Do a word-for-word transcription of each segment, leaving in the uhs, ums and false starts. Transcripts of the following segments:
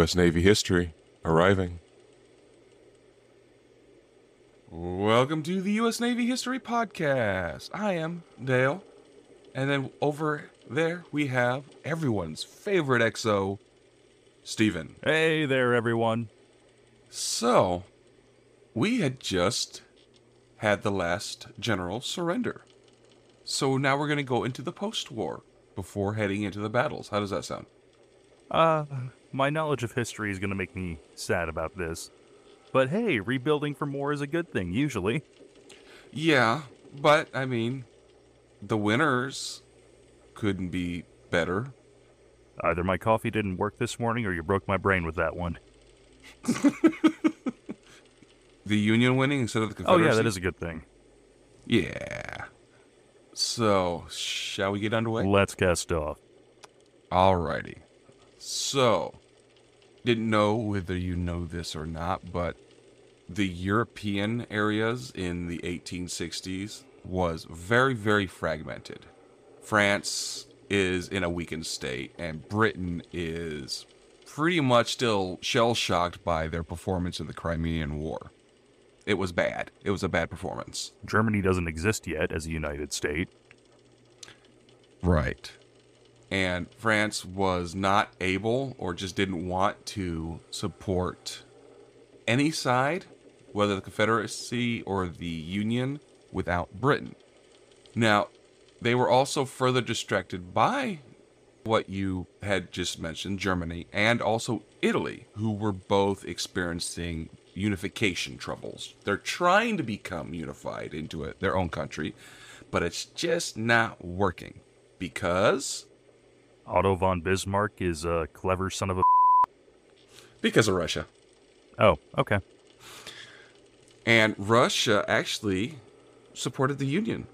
U S Navy history, arriving. Welcome to the U S Navy History Podcast. I am Dale, and then over there we have everyone's favorite X O, Steven. Hey there, everyone. So, we had just had the last general surrender. So now we're going to go into the post-war before heading into the battles. How does that sound? Uh, my knowledge of history is going to make me sad about this. But hey, rebuilding from war is a good thing, usually. Yeah, but, I mean, the winners couldn't be better. Either my coffee didn't work this morning or you broke my brain with that one. The Union winning instead of the Confederacy? Oh yeah, that is a good thing. Yeah. So, shall we get underway? Let's cast off. Alrighty. So, didn't know whether you know this or not, but the European areas in the eighteen sixties was very, very fragmented. France is in a weakened state, and Britain is pretty much still shell-shocked by their performance in the Crimean War. It was bad. It was a bad performance. Germany doesn't exist yet as a united state. Right. And France was not able or just didn't want to support any side, whether the Confederacy or the Union, without Britain. Now, they were also further distracted by what you had just mentioned, Germany, and also Italy, who were both experiencing unification troubles. They're trying to become unified into a, their own country, but it's just not working because Otto von Bismarck is a clever son of a because of Russia. Oh, okay. And Russia actually supported the Union.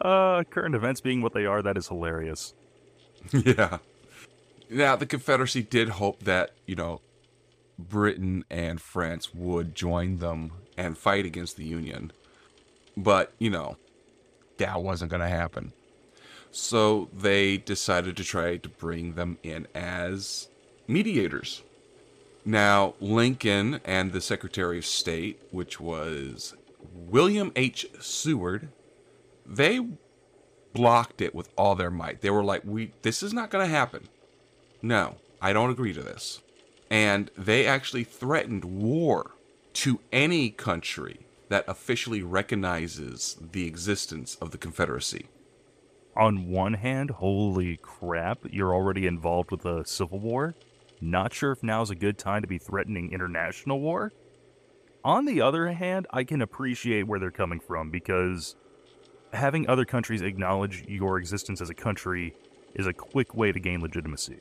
Uh, current events being what they are, that is hilarious. Yeah. Now, the Confederacy did hope that, you know, Britain and France would join them and fight against the Union. But, you know, that wasn't going to happen. So they decided to try to bring them in as mediators. Now, Lincoln and the Secretary of State, which was William H. Seward, they blocked it with all their might. They were like, "We, this is not going to happen. No, I don't agree to this." And they actually threatened war to any country that officially recognizes the existence of the Confederacy. On one hand, holy crap, you're already involved with a civil war. Not sure if now's a good time to be threatening international war. On the other hand, I can appreciate where they're coming from, because having other countries acknowledge your existence as a country is a quick way to gain legitimacy.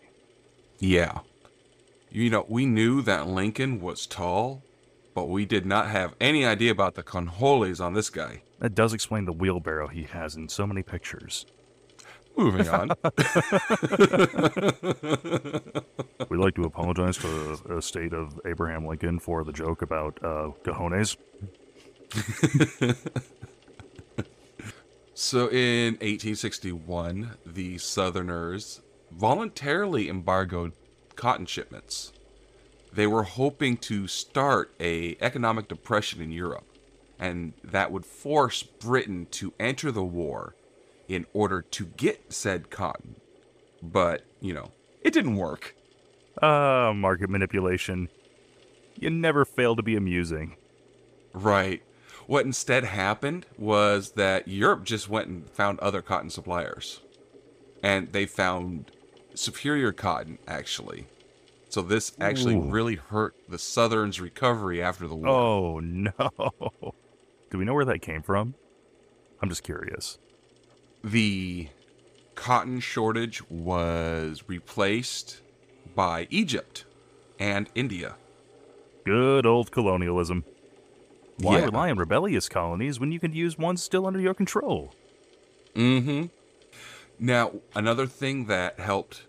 Yeah. You know, we knew that Lincoln was tall, but we did not have any idea about the conjoles on this guy. That does explain the wheelbarrow he has in so many pictures. Moving on. We'd like to apologize to the estate of Abraham Lincoln for the joke about uh, cojones. So in eighteen sixty-one, the Southerners voluntarily embargoed cotton shipments. They were hoping to start an economic depression in Europe, and that would force Britain to enter the war in order to get said cotton. But, you know, it didn't work. Uh, market manipulation. You never fail to be amusing. Right. What instead happened was that Europe just went and found other cotton suppliers. And they found superior cotton, actually. So this actually Ooh. really hurt the Southern's recovery after the war. Oh, no. Do we know where that came from? I'm just curious. The cotton shortage was replaced by Egypt and India. Good old colonialism. Why yeah. rely on rebellious colonies when you can use ones still under your control? Mm-hmm. Now, another thing that helped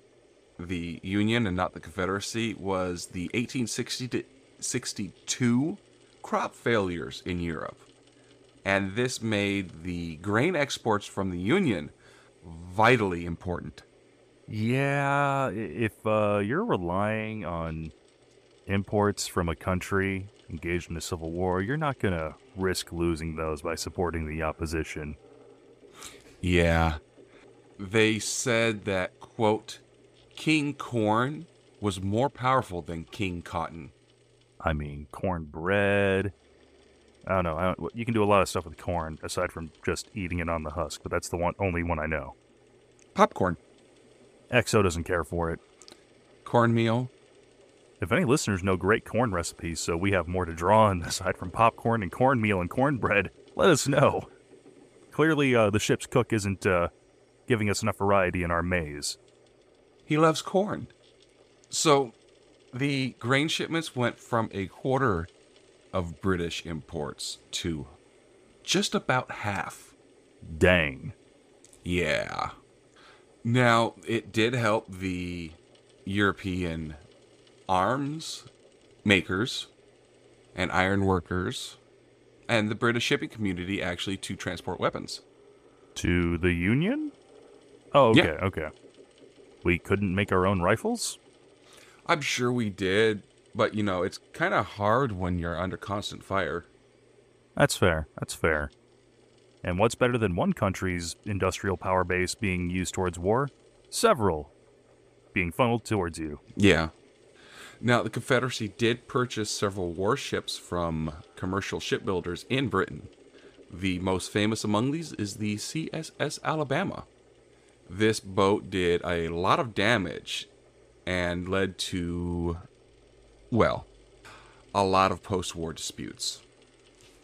the Union and not the Confederacy was the eighteen sixty to sixty-two crop failures in Europe. And this made the grain exports from the Union vitally important. Yeah, if uh, you're relying on imports from a country engaged in a civil war, you're not going to risk losing those by supporting the opposition. Yeah. They said that, quote, King Corn was more powerful than King Cotton. I mean, cornbread. I don't know. I don't, you can do a lot of stuff with corn aside from just eating it on the husk, but that's the one, only one I know. Popcorn. X O doesn't care for it. Cornmeal. If any listeners know great corn recipes, so we have more to draw on aside from popcorn and cornmeal and cornbread, let us know. Clearly, uh, the ship's cook isn't uh, giving us enough variety in our maze. He loves corn. So, the grain shipments went from a quarter of British imports to just about half. Dang. Yeah. Now, it did help the European arms makers and iron workers and the British shipping community actually to transport weapons. To the Union? Oh, okay, yeah. okay. We couldn't make our own rifles? I'm sure we did, but, you know, it's kind of hard when you're under constant fire. That's fair, that's fair. And what's better than one country's industrial power base being used towards war? Several being funneled towards you. Yeah. Now, the Confederacy did purchase several warships from commercial shipbuilders in Britain. The most famous among these is the C S S Alabama. This boat did a lot of damage and led to, well, a lot of post-war disputes.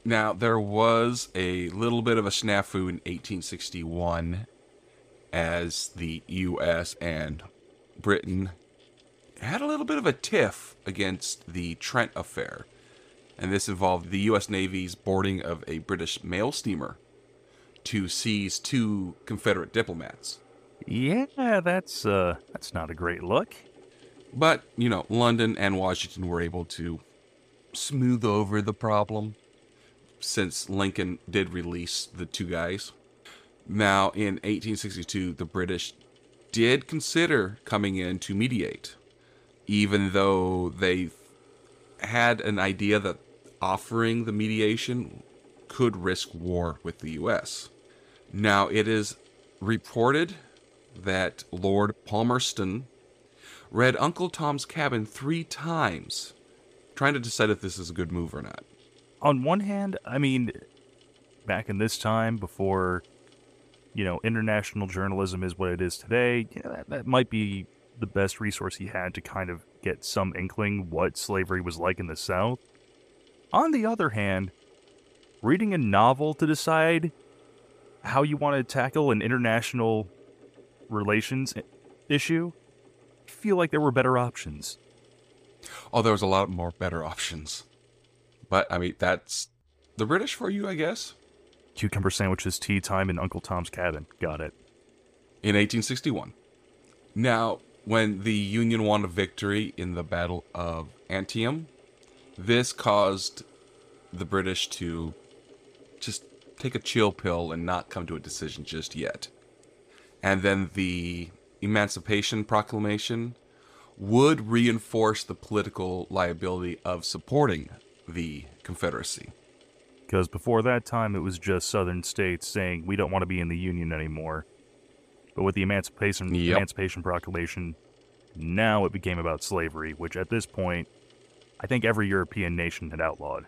Now, there was a little bit of a snafu in eighteen sixty-one as the U S and Britain had a little bit of a tiff against the Trent Affair, and this involved the U S Navy's boarding of a British mail steamer to seize two Confederate diplomats. Yeah, that's uh, that's not a great look. But, you know, London and Washington were able to smooth over the problem since Lincoln did release the two guys. Now, in eighteen sixty-two, the British did consider coming in to mediate, even though they had an idea that offering the mediation could risk war with the U S. Now, it is reported that Lord Palmerston read Uncle Tom's Cabin three times, trying to decide if this is a good move or not. On one hand, I mean, back in this time, before, you know, international journalism is what it is today, you know, that, that might be the best resource he had to kind of get some inkling what slavery was like in the South. On the other hand, reading a novel to decide how you want to tackle an international relations issue, I feel like there were better options. Oh, there was a lot more better options. But, I mean, that's the British for you, I guess. Cucumber sandwiches, tea time, and Uncle Tom's Cabin. Got it. In eighteen sixty-one. Now, when the Union won a victory in the Battle of Antietam, this caused the British to just take a chill pill and not come to a decision just yet. And then the Emancipation Proclamation would reinforce the political liability of supporting the Confederacy. Because before that time, it was just Southern states saying, we don't want to be in the Union anymore. But with the Emancipation, yep. Emancipation Proclamation, now it became about slavery, which at this point, I think every European nation had outlawed.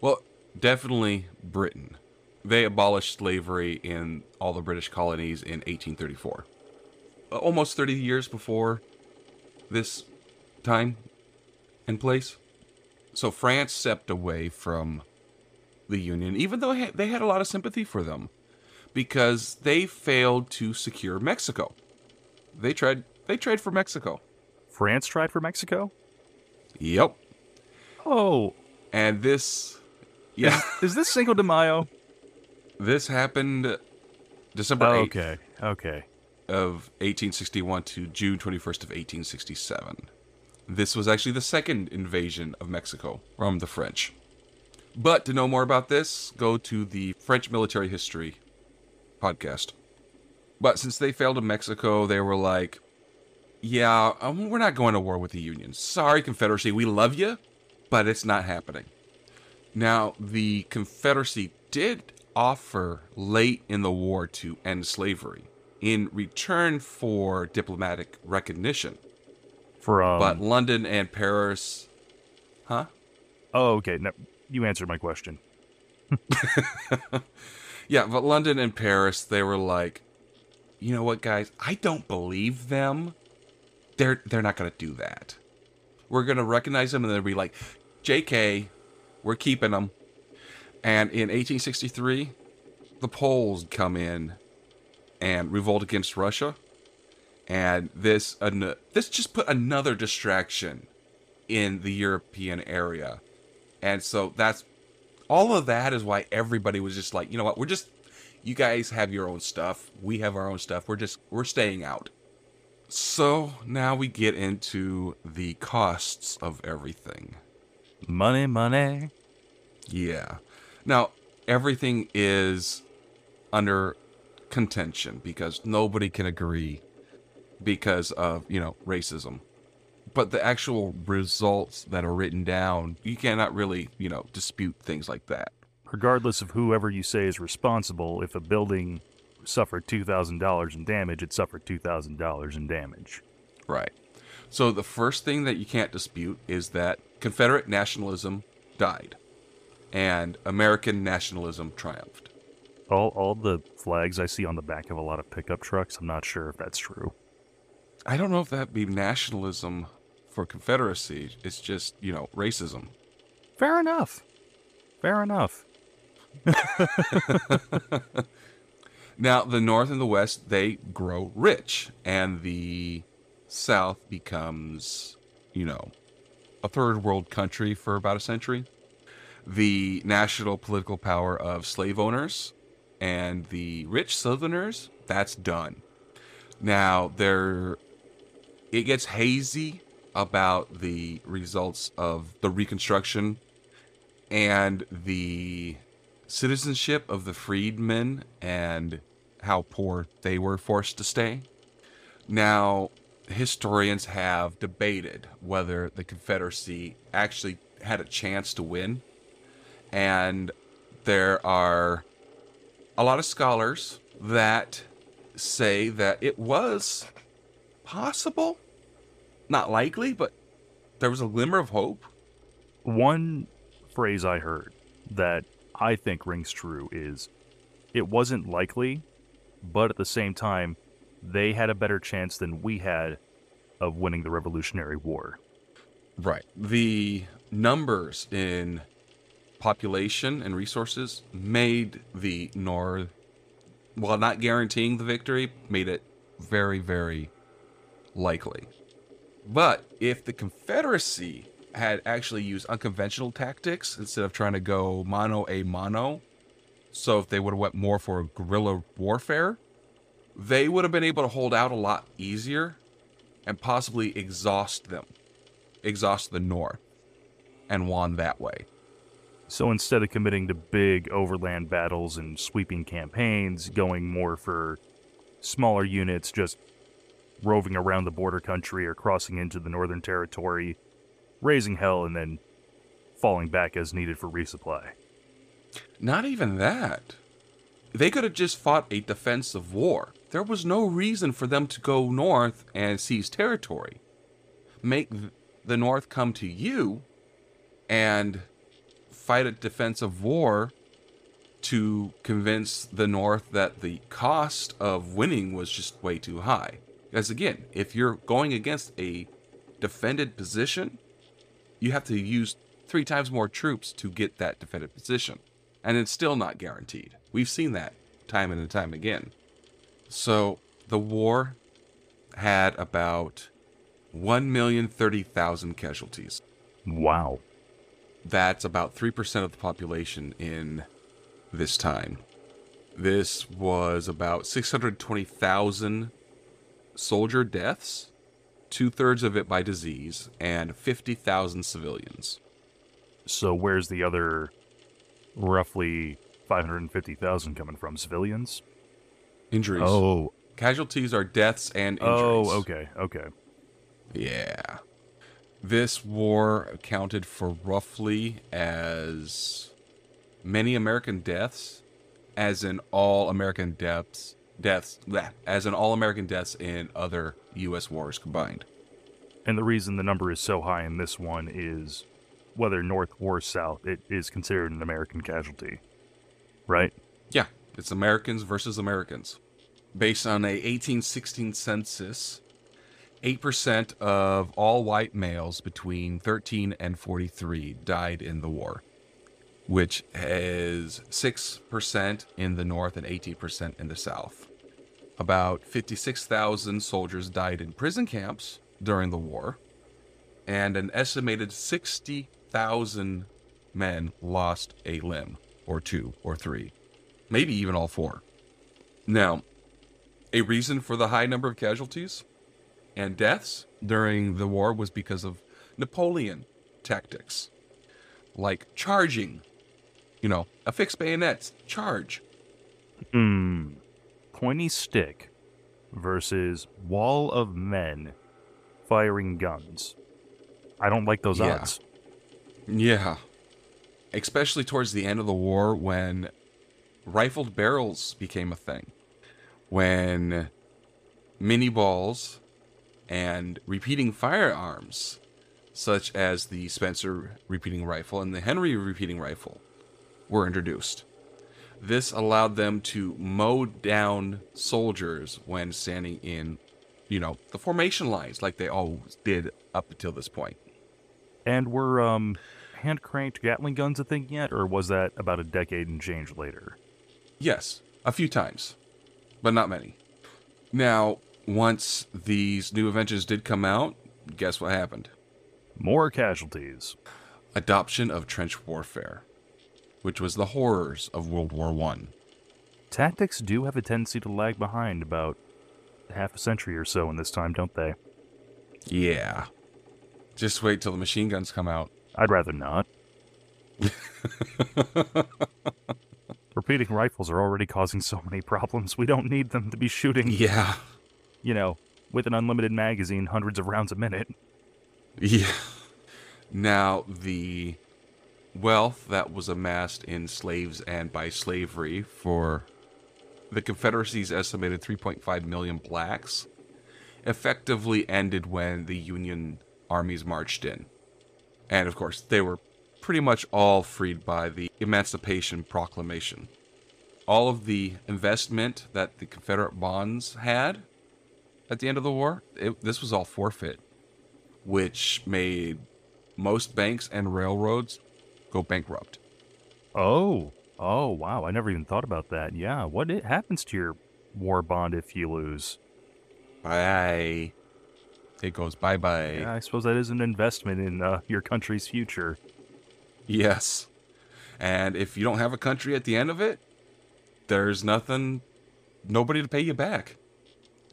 Well, definitely Britain. They abolished slavery in all the British colonies in eighteen thirty-four. Almost thirty years before this time and place. So France stepped away from the Union, even though they had a lot of sympathy for them, because they failed to secure Mexico. They tried they tried for Mexico. France tried for Mexico? Yep. Oh. And this... Yeah. Is, is this Cinco de Mayo? This happened December oh, eighth okay. Okay. of eighteen sixty-one to June twenty-first of eighteen sixty-seven. This was actually the second invasion of Mexico from the French. But to know more about this, go to the French Military History podcast. But since they failed in Mexico, they were like, yeah, um, we're not going to war with the Union. Sorry, Confederacy, we love you, but it's not happening. Now, the Confederacy did offer late in the war to end slavery in return for diplomatic recognition. From... But London and Paris... Huh? Oh, okay. No, you answered my question. Yeah, but London and Paris, they were like, you know what, guys? I don't believe them. They're they're not going to do that. We're going to recognize them, and they'll be like, J K, we're keeping them. And in eighteen sixty-three, the Poles come in and revolt against Russia. And this an, this just put another distraction in the European area. And so that's all of that is why everybody was just like, you know what, we're just, you guys have your own stuff. We have our own stuff. We're just, we're staying out. So now we get into the costs of everything. Money, money. Yeah. Now, everything is under contention because nobody can agree because of, you know, racism. But the actual results that are written down, you cannot really, you know, dispute things like that. Regardless of whoever you say is responsible, if a building suffered two thousand dollars in damage, it suffered two thousand dollars in damage. Right. So the first thing that you can't dispute is that Confederate nationalism died and American nationalism triumphed. All all the flags I see on the back of a lot of pickup trucks, I'm not sure if that's true. I don't know if that'd be nationalism for Confederacy. It's just, you know, racism. Fair enough. Fair enough. Now, the North and the West, they grow rich, and the South becomes, you know, a third world country for about a century. The national political power of slave owners and the rich Southerners, that's done. Now, there, it gets hazy about the results of the Reconstruction and the citizenship of the freedmen and how poor they were forced to stay. Now, historians have debated whether the Confederacy actually had a chance to win. And there are a lot of scholars that say that it was possible, not likely, but there was a glimmer of hope. One phrase I heard that I think rings true is, it wasn't likely, but at the same time, they had a better chance than we had of winning the Revolutionary War. Right. The numbers in population and resources made the North, while not guaranteeing the victory, made it very, very likely. But if the Confederacy had actually used unconventional tactics instead of trying to go mano a mano, so if they would have went more for guerrilla warfare, they would have been able to hold out a lot easier and possibly exhaust them, exhaust the North, and won that way. So instead of committing to big overland battles and sweeping campaigns, going more for smaller units, just roving around the border country or crossing into the Northern Territory, raising hell and then falling back as needed for resupply. Not even that. They could have just fought a defensive war. There was no reason for them to go north and seize territory. Make the North come to you and fight a defensive war to convince the North that the cost of winning was just way too high. Because again, if you're going against a defended position, you have to use three times more troops to get that defended position. And it's still not guaranteed. We've seen that time and time again. So the war had about one million thirty thousand casualties. Wow. That's about three percent of the population in this time. This was about six hundred twenty thousand soldier deaths, two-thirds of it by disease, and fifty thousand civilians. So where's the other roughly five hundred fifty thousand coming from? Civilians? Injuries. Oh. Casualties are deaths and injuries. Oh, okay, okay. Yeah. This war accounted for roughly as many American deaths as in all American deaths deaths bleh, as in all American deaths in other U S wars combined. And the reason the number is so high in this one is whether north or south, it is considered an American casualty, right? Yeah, it's Americans versus Americans. Based on a eighteen sixteen census, eight percent of all white males between thirteen and forty-three died in the war, which is six percent in the North and eighteen percent in the South. About fifty-six thousand soldiers died in prison camps during the war, and an estimated sixty thousand men lost a limb, or two, or three, maybe even all four. Now, a reason for the high number of casualties and deaths during the war was because of Napoleon tactics, like charging, you know, affix bayonets, charge. Hmm. Pointy stick versus wall of men firing guns. I don't like those yeah. odds. Yeah. Especially towards the end of the war when rifled barrels became a thing, when mini balls and repeating firearms, such as the Spencer repeating rifle and the Henry repeating rifle, were introduced. This allowed them to mow down soldiers when standing in, you know, the formation lines, like they always did up until this point. And were um, hand-cranked Gatling guns a thing yet, or was that about a decade and change later? Yes, a few times, but not many. Now, once these new inventions did come out, guess what happened? More casualties. Adoption of trench warfare, which was the horrors of World War One. Tactics do have a tendency to lag behind about half a century or so in this time, don't they? Yeah. Just wait till the machine guns come out. I'd rather not. Repeating rifles are already causing so many problems. We don't need them to be shooting. Yeah. You know, with an unlimited magazine, hundreds of rounds a minute. Yeah. Now, the wealth that was amassed in slaves and by slavery for the Confederacy's estimated three point five million blacks effectively ended when the Union armies marched in. And, of course, they were pretty much all freed by the Emancipation Proclamation. All of the investment that the Confederate bonds had at the end of the war, it, this was all forfeit, which made most banks and railroads go bankrupt. Oh. Oh, wow. I never even thought about that. Yeah. What it happens to your war bond if you lose? Bye. It goes bye-bye. Yeah, I suppose that is an investment in uh, your country's future. Yes. And if you don't have a country at the end of it, there's nothing, nobody to pay you back.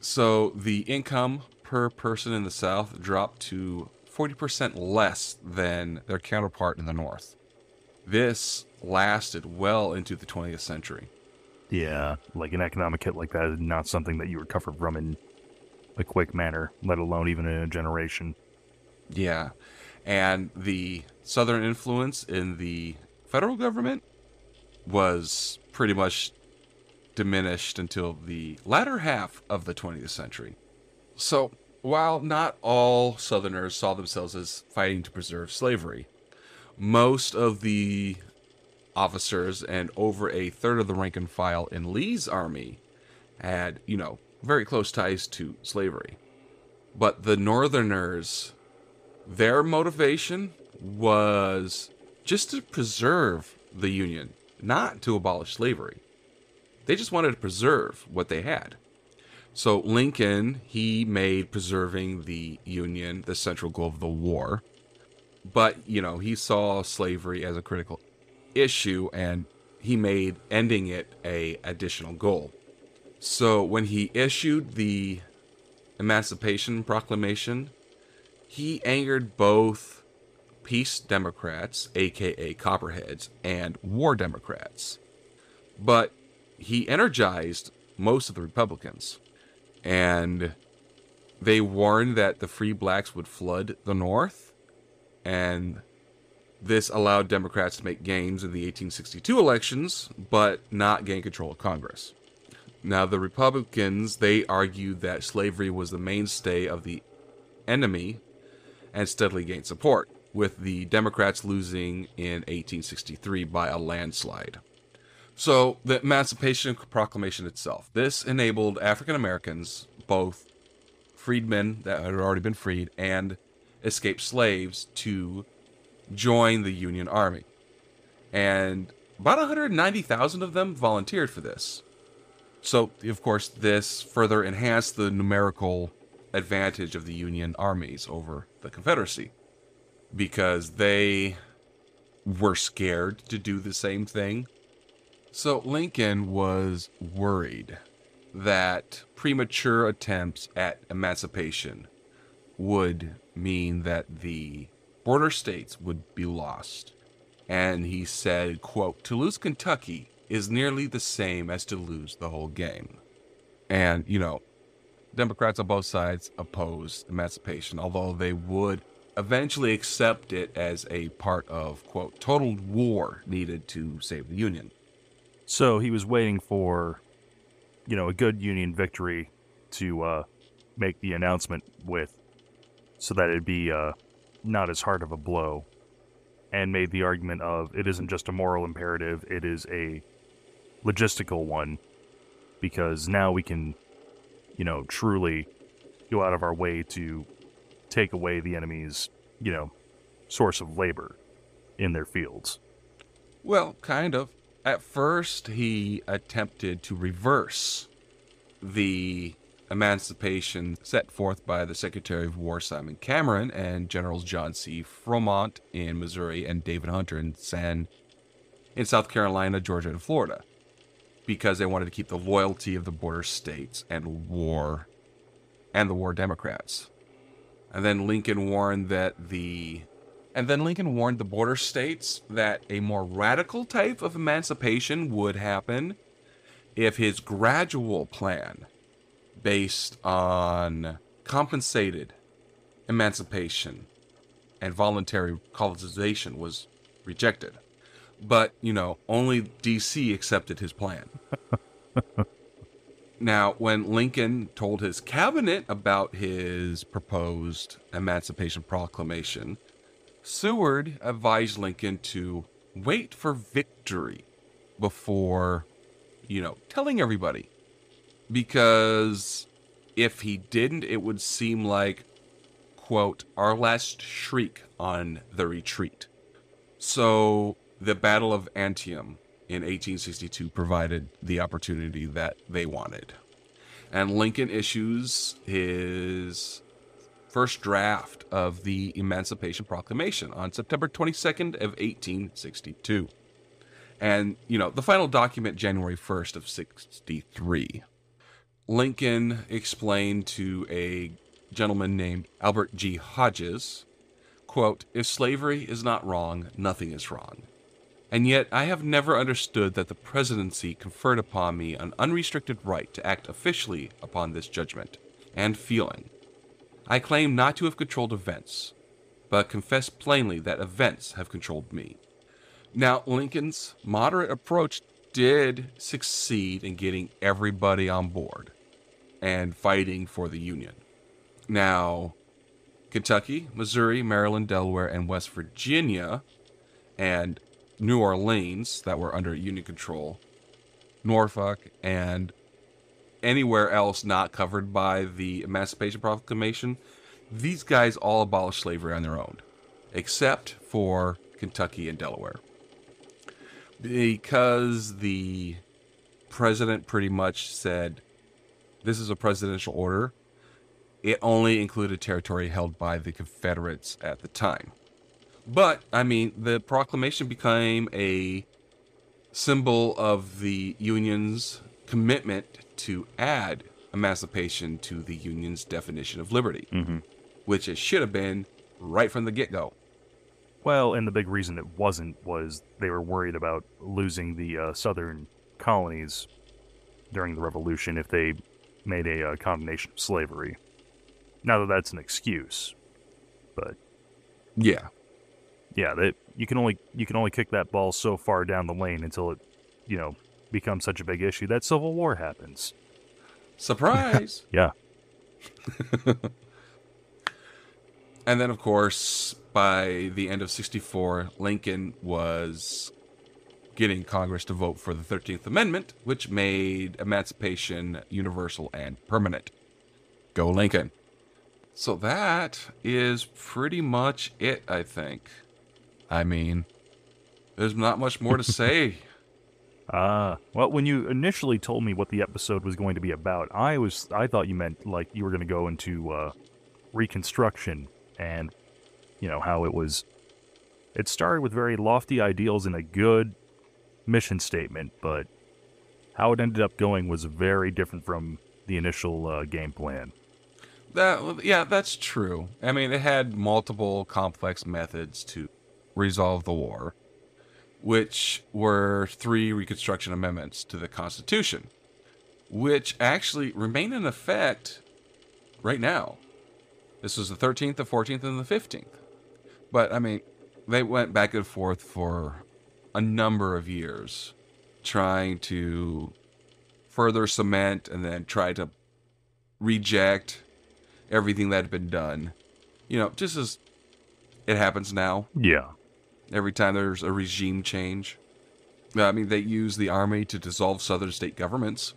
So the income per person in the South dropped to forty percent less than their counterpart in the North. This lasted well into the twentieth century. Yeah, like an economic hit like that is not something that you recover from in a quick manner, let alone even in a generation. Yeah, and the Southern influence in the federal government was pretty much diminished until the latter half of the twentieth century. So, while not all Southerners saw themselves as fighting to preserve slavery, most of the officers and over a third of the rank and file in Lee's army had, you know, very close ties to slavery. But the Northerners, their motivation was just to preserve the Union, not to abolish slavery. They just wanted to preserve what they had. So Lincoln, he made preserving the Union the central goal of the war. But, you know, he saw slavery as a critical issue, and he made ending it a additional goal. So when he issued the Emancipation Proclamation, he angered both peace Democrats, aka Copperheads, and war Democrats. But he energized most of the Republicans. And They warned that the free blacks would flood the North, and this allowed Democrats to make gains in the eighteen sixty-two elections, but not gain control of Congress. Now, the Republicans, they argued that slavery was the mainstay of the enemy and steadily gained support, with the Democrats losing in eighteen sixty-three by a landslide. So, the Emancipation Proclamation itself, this enabled African Americans, both freedmen that had already been freed and escaped slaves, to join the Union Army. And about one hundred ninety thousand of them volunteered for this. So, of course, this further enhanced the numerical advantage of the Union armies over the Confederacy, because they were scared to do the same thing. So Lincoln was worried that premature attempts at emancipation would mean that the border states would be lost. And he said, quote, "To lose Kentucky is nearly the same as to lose the whole game." And, you know, Democrats on both sides opposed emancipation, although they would eventually accept it as a part of, quote, total war needed to save the Union. So he was waiting for, you know, a good Union victory to uh, make the announcement with, so that it'd be uh, not as hard of a blow, and made the argument of it isn't just a moral imperative, it is a logistical one, because now we can, you know, truly go out of our way to take away the enemy's, you know, source of labor in their fields. Well, kind of. At first, he attempted to reverse the emancipation set forth by the Secretary of War Simon Cameron and Generals John C. Frémont in Missouri and David Hunter in San, in South Carolina, Georgia, and Florida, because they wanted to keep the loyalty of the border states and war and the war Democrats. And then Lincoln warned that the And then Lincoln warned the border states that a more radical type of emancipation would happen if his gradual plan, based on compensated emancipation and voluntary colonization, was rejected. But, you know, only D C accepted his plan. Now, when Lincoln told his cabinet about his proposed Emancipation Proclamation, Seward advised Lincoln to wait for victory before, you know, telling everybody, because if he didn't, it would seem like, quote, "our last shriek on the retreat." So the Battle of Antietam in eighteen sixty-two provided the opportunity that they wanted. And Lincoln issues his first draft of the Emancipation Proclamation on September twenty-second of eighteen sixty-two. And, you know, the final document, January first of sixty-three. Lincoln explained to a gentleman named Albert G. Hodges, quote, "If slavery is not wrong, nothing is wrong. And yet I have never understood that the presidency conferred upon me an unrestricted right to act officially upon this judgment and feeling. I claim not to have controlled events, but confess plainly that events have controlled me." Now, Lincoln's moderate approach did succeed in getting everybody on board and fighting for the Union. Now, Kentucky, Missouri, Maryland, Delaware, and West Virginia, and New Orleans that were under Union control, Norfolk, and anywhere else not covered by the Emancipation Proclamation, these guys all abolished slavery on their own, except for Kentucky and Delaware. Because the president pretty much said, this is a presidential order, it only included territory held by the Confederates at the time. But, I mean, the proclamation became a symbol of the Union's commitment to add emancipation to the Union's definition of liberty, mm-hmm. which it should have been right from the get-go. Well, and the big reason it wasn't was they were worried about losing the uh, southern colonies during the Revolution if they made a uh, condemnation of slavery. Not that that's an excuse, but yeah, yeah. That you can only you can only kick that ball so far down the lane until it, you know, becomes such a big issue that Civil War happens. Surprise! Yeah. And then, of course, by the end of sixty-four, Lincoln was getting Congress to vote for the thirteenth Amendment, which made emancipation universal and permanent. Go Lincoln. So that is pretty much it, I think. I mean, there's not much more to say. Ah, uh, well, when you initially told me what the episode was going to be about, I was I thought you meant, like, you were going to go into uh, Reconstruction and, you know, how it was... It started with very lofty ideals and a good mission statement, but how it ended up going was very different from the initial uh, game plan. That, yeah, that's true. I mean, it had multiple complex methods to resolve the war, which were three Reconstruction amendments to the Constitution, which actually remain in effect right now. This was the thirteenth, the fourteenth, and the fifteenth. But, I mean, they went back and forth for a number of years trying to further cement and then try to reject everything that had been done, you know, just as it happens now. Yeah. Every time there's a regime change. I mean, they used the army to dissolve southern state governments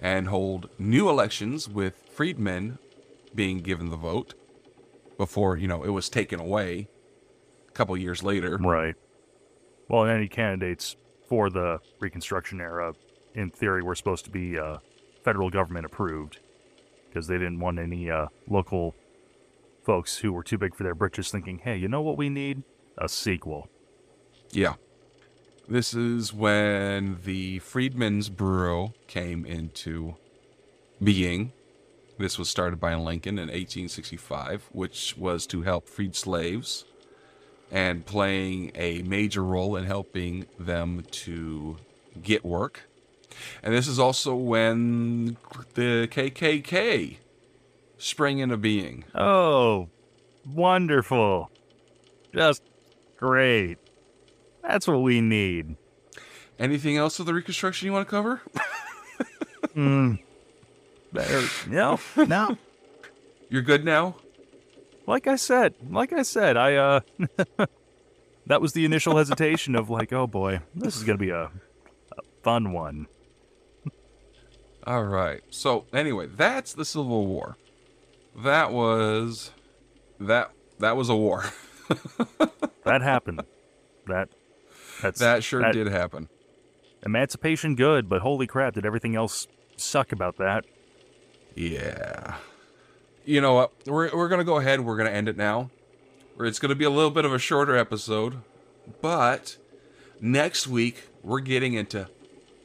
and hold new elections with freedmen being given the vote before, you know, it was taken away a couple years later. Right. Well, any candidates for the Reconstruction era, in theory, were supposed to be uh, federal government approved, because they didn't want any uh, local folks who were too big for their britches thinking, hey, you know what we need? A sequel. Yeah. This is when the Freedmen's Bureau came into being. This was started by Lincoln in eighteen sixty-five, which was to help freed slaves and playing a major role in helping them to get work. And this is also when the K K K sprang into being. Oh, wonderful. Just great. That's what we need. Anything else of the Reconstruction you want to cover? mm. Better. No, no. You're good now? Like I said, like I said, I, uh, that was the initial hesitation of like, oh boy, this is going to be a, a fun one. All right. So anyway, that's the Civil War. That was, that, that was a war. That happened. That that's, that sure that, did happen. Emancipation, good, but holy crap, did everything else suck about that? Yeah. You know what? We're we're gonna go ahead. We're gonna end it now. It's gonna be a little bit of a shorter episode, but next week we're getting into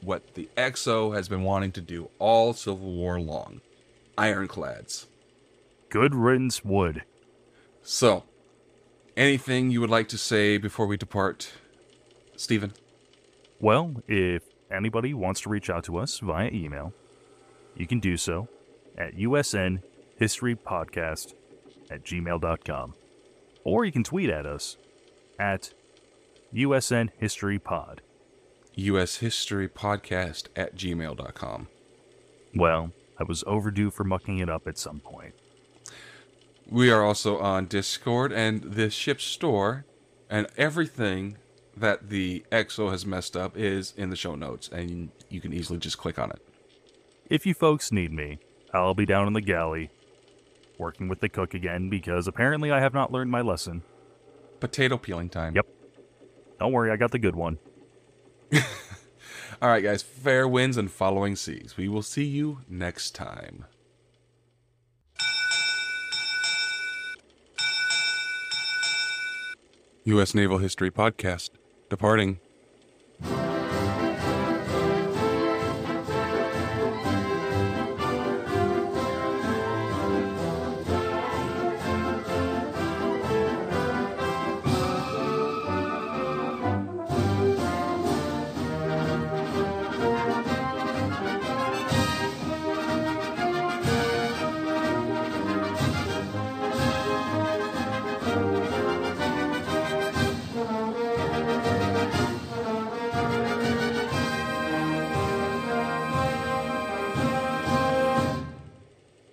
what the X O has been wanting to do all Civil War long: ironclads. Good riddance, wood. So. Anything you would like to say before we depart, Stephen? Well, if anybody wants to reach out to us via email, you can do so at usnhistorypodcast at gmail dot com. Or you can tweet at us at usnhistorypod. ushistorypodcast at gmail dot com. Well, I was overdue for mucking it up at some point. We are also on Discord and the ship store, and everything that the X O has messed up is in the show notes, and you can easily just click on it. If you folks need me, I'll be down in the galley, working with the cook again, because apparently I have not learned my lesson. Potato peeling time. Yep. Don't worry, I got the good one. All right, guys, fair winds and following seas. We will see you next time. U S Naval History Podcast, departing.